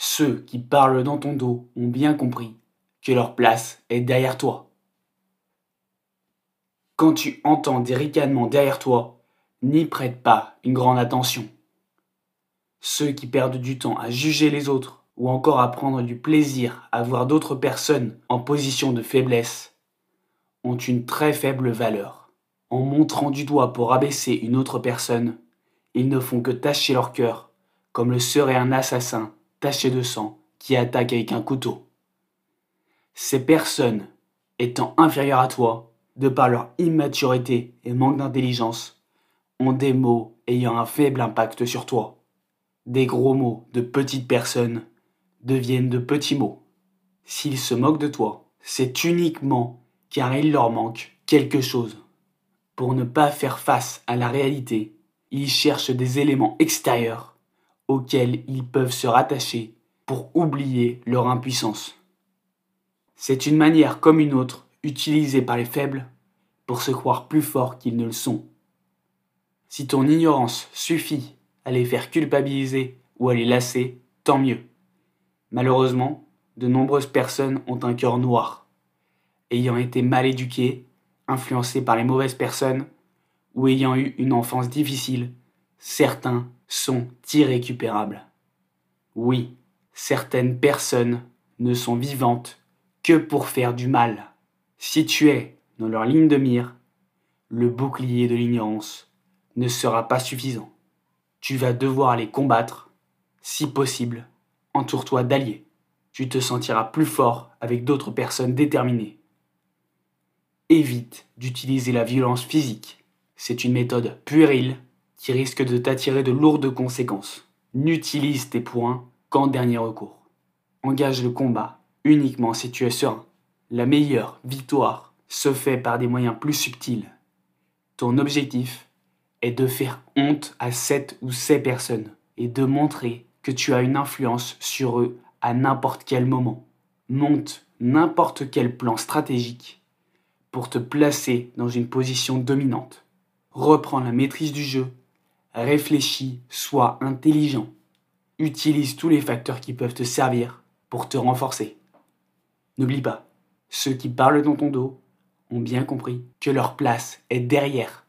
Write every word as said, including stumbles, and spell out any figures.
Ceux qui parlent dans ton dos ont bien compris que leur place est derrière toi. Quand tu entends des ricanements derrière toi, n'y prête pas une grande attention. Ceux qui perdent du temps à juger les autres ou encore à prendre du plaisir à voir d'autres personnes en position de faiblesse ont une très faible valeur. En montrant du doigt pour abaisser une autre personne, ils ne font que tacher leur cœur, comme le serait un assassin taché de sang qui attaque avec un couteau. Ces personnes, étant inférieures à toi, de par leur immaturité et manque d'intelligence, ont des mots ayant un faible impact sur toi. Des gros mots de petites personnes deviennent de petits mots. S'ils se moquent de toi, c'est uniquement car il leur manque quelque chose. Pour ne pas faire face à la réalité, ils cherchent des éléments extérieurs auxquels ils peuvent se rattacher pour oublier leur impuissance. C'est une manière comme une autre utilisée par les faibles pour se croire plus forts qu'ils ne le sont. Si ton ignorance suffit à les faire culpabiliser ou à les lasser, tant mieux. Malheureusement, de nombreuses personnes ont un cœur noir, ayant été mal éduquées, influencées par les mauvaises personnes ou ayant eu une enfance difficile. Certains sont irrécupérables. Oui, certaines personnes ne sont vivantes que pour faire du mal. Si tu es dans leur ligne de mire, le bouclier de l'ignorance ne sera pas suffisant. Tu vas devoir les combattre, si possible, entoure-toi d'alliés. Tu te sentiras plus fort avec d'autres personnes déterminées. Évite d'utiliser la violence physique. C'est une méthode puérile qui risque de t'attirer de lourdes conséquences. N'utilise tes poings qu'en dernier recours. Engage le combat uniquement si tu es serein. La meilleure victoire se fait par des moyens plus subtils. Ton objectif est de faire honte à cette ou ces personnes et de montrer que tu as une influence sur eux à n'importe quel moment. Monte n'importe quel plan stratégique pour te placer dans une position dominante. Reprends la maîtrise du jeu, réfléchis, sois intelligent. Utilise tous les facteurs qui peuvent te servir pour te renforcer. N'oublie pas, ceux qui parlent dans ton dos ont bien compris que leur place est derrière.